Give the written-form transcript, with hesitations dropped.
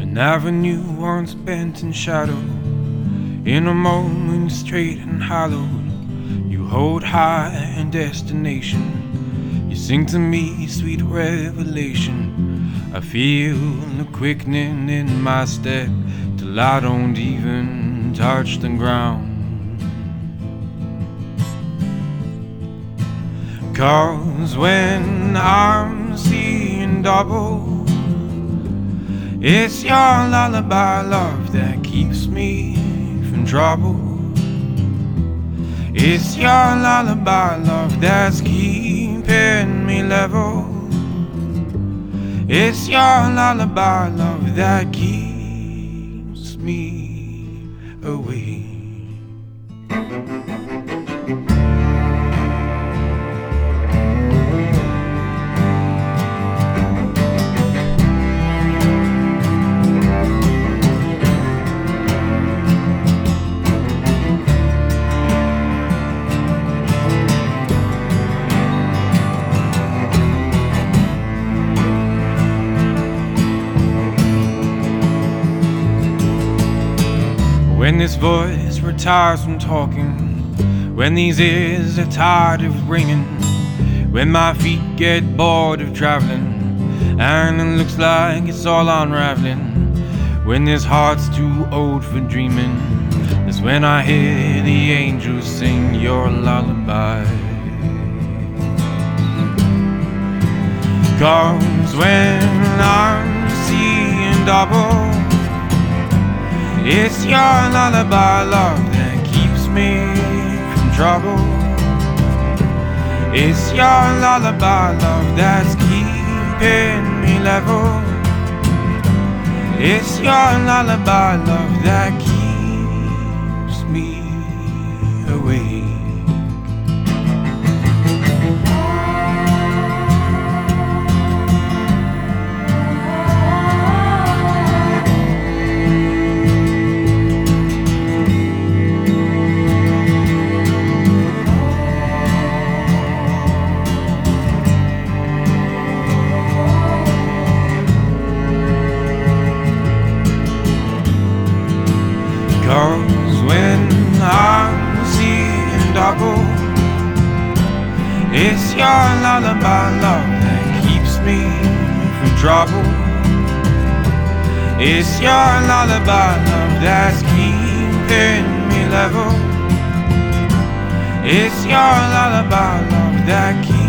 An avenue once bent in shadow, in a moment straight and hollowed. You hold high in destination, you sing to me sweet revelation. I feel the quickening in my step till I don't even touch the ground. Cause when I'm seeing double, it's your lullaby, love, that keeps me from trouble. It's your lullaby, love, that's keeping me level. It's your lullaby, love, that keeps me awake. When this voice retires from talking, when these ears are tired of ringing, when my feet get bored of traveling, and it looks like it's all unraveling, when this heart's too old for dreaming, that's when I hear the angels sing your lullaby. Cause when I'm seeing double, it's your lullaby, love, that keeps me from trouble. It's your lullaby, love, that's keeping me level. It's your lullaby, love, that keeps me awake. Cause when I'm seeing double, it's your lullaby, love, that keeps me from trouble. It's your lullaby, love, that's keeping me level. It's your lullaby, love, that keeps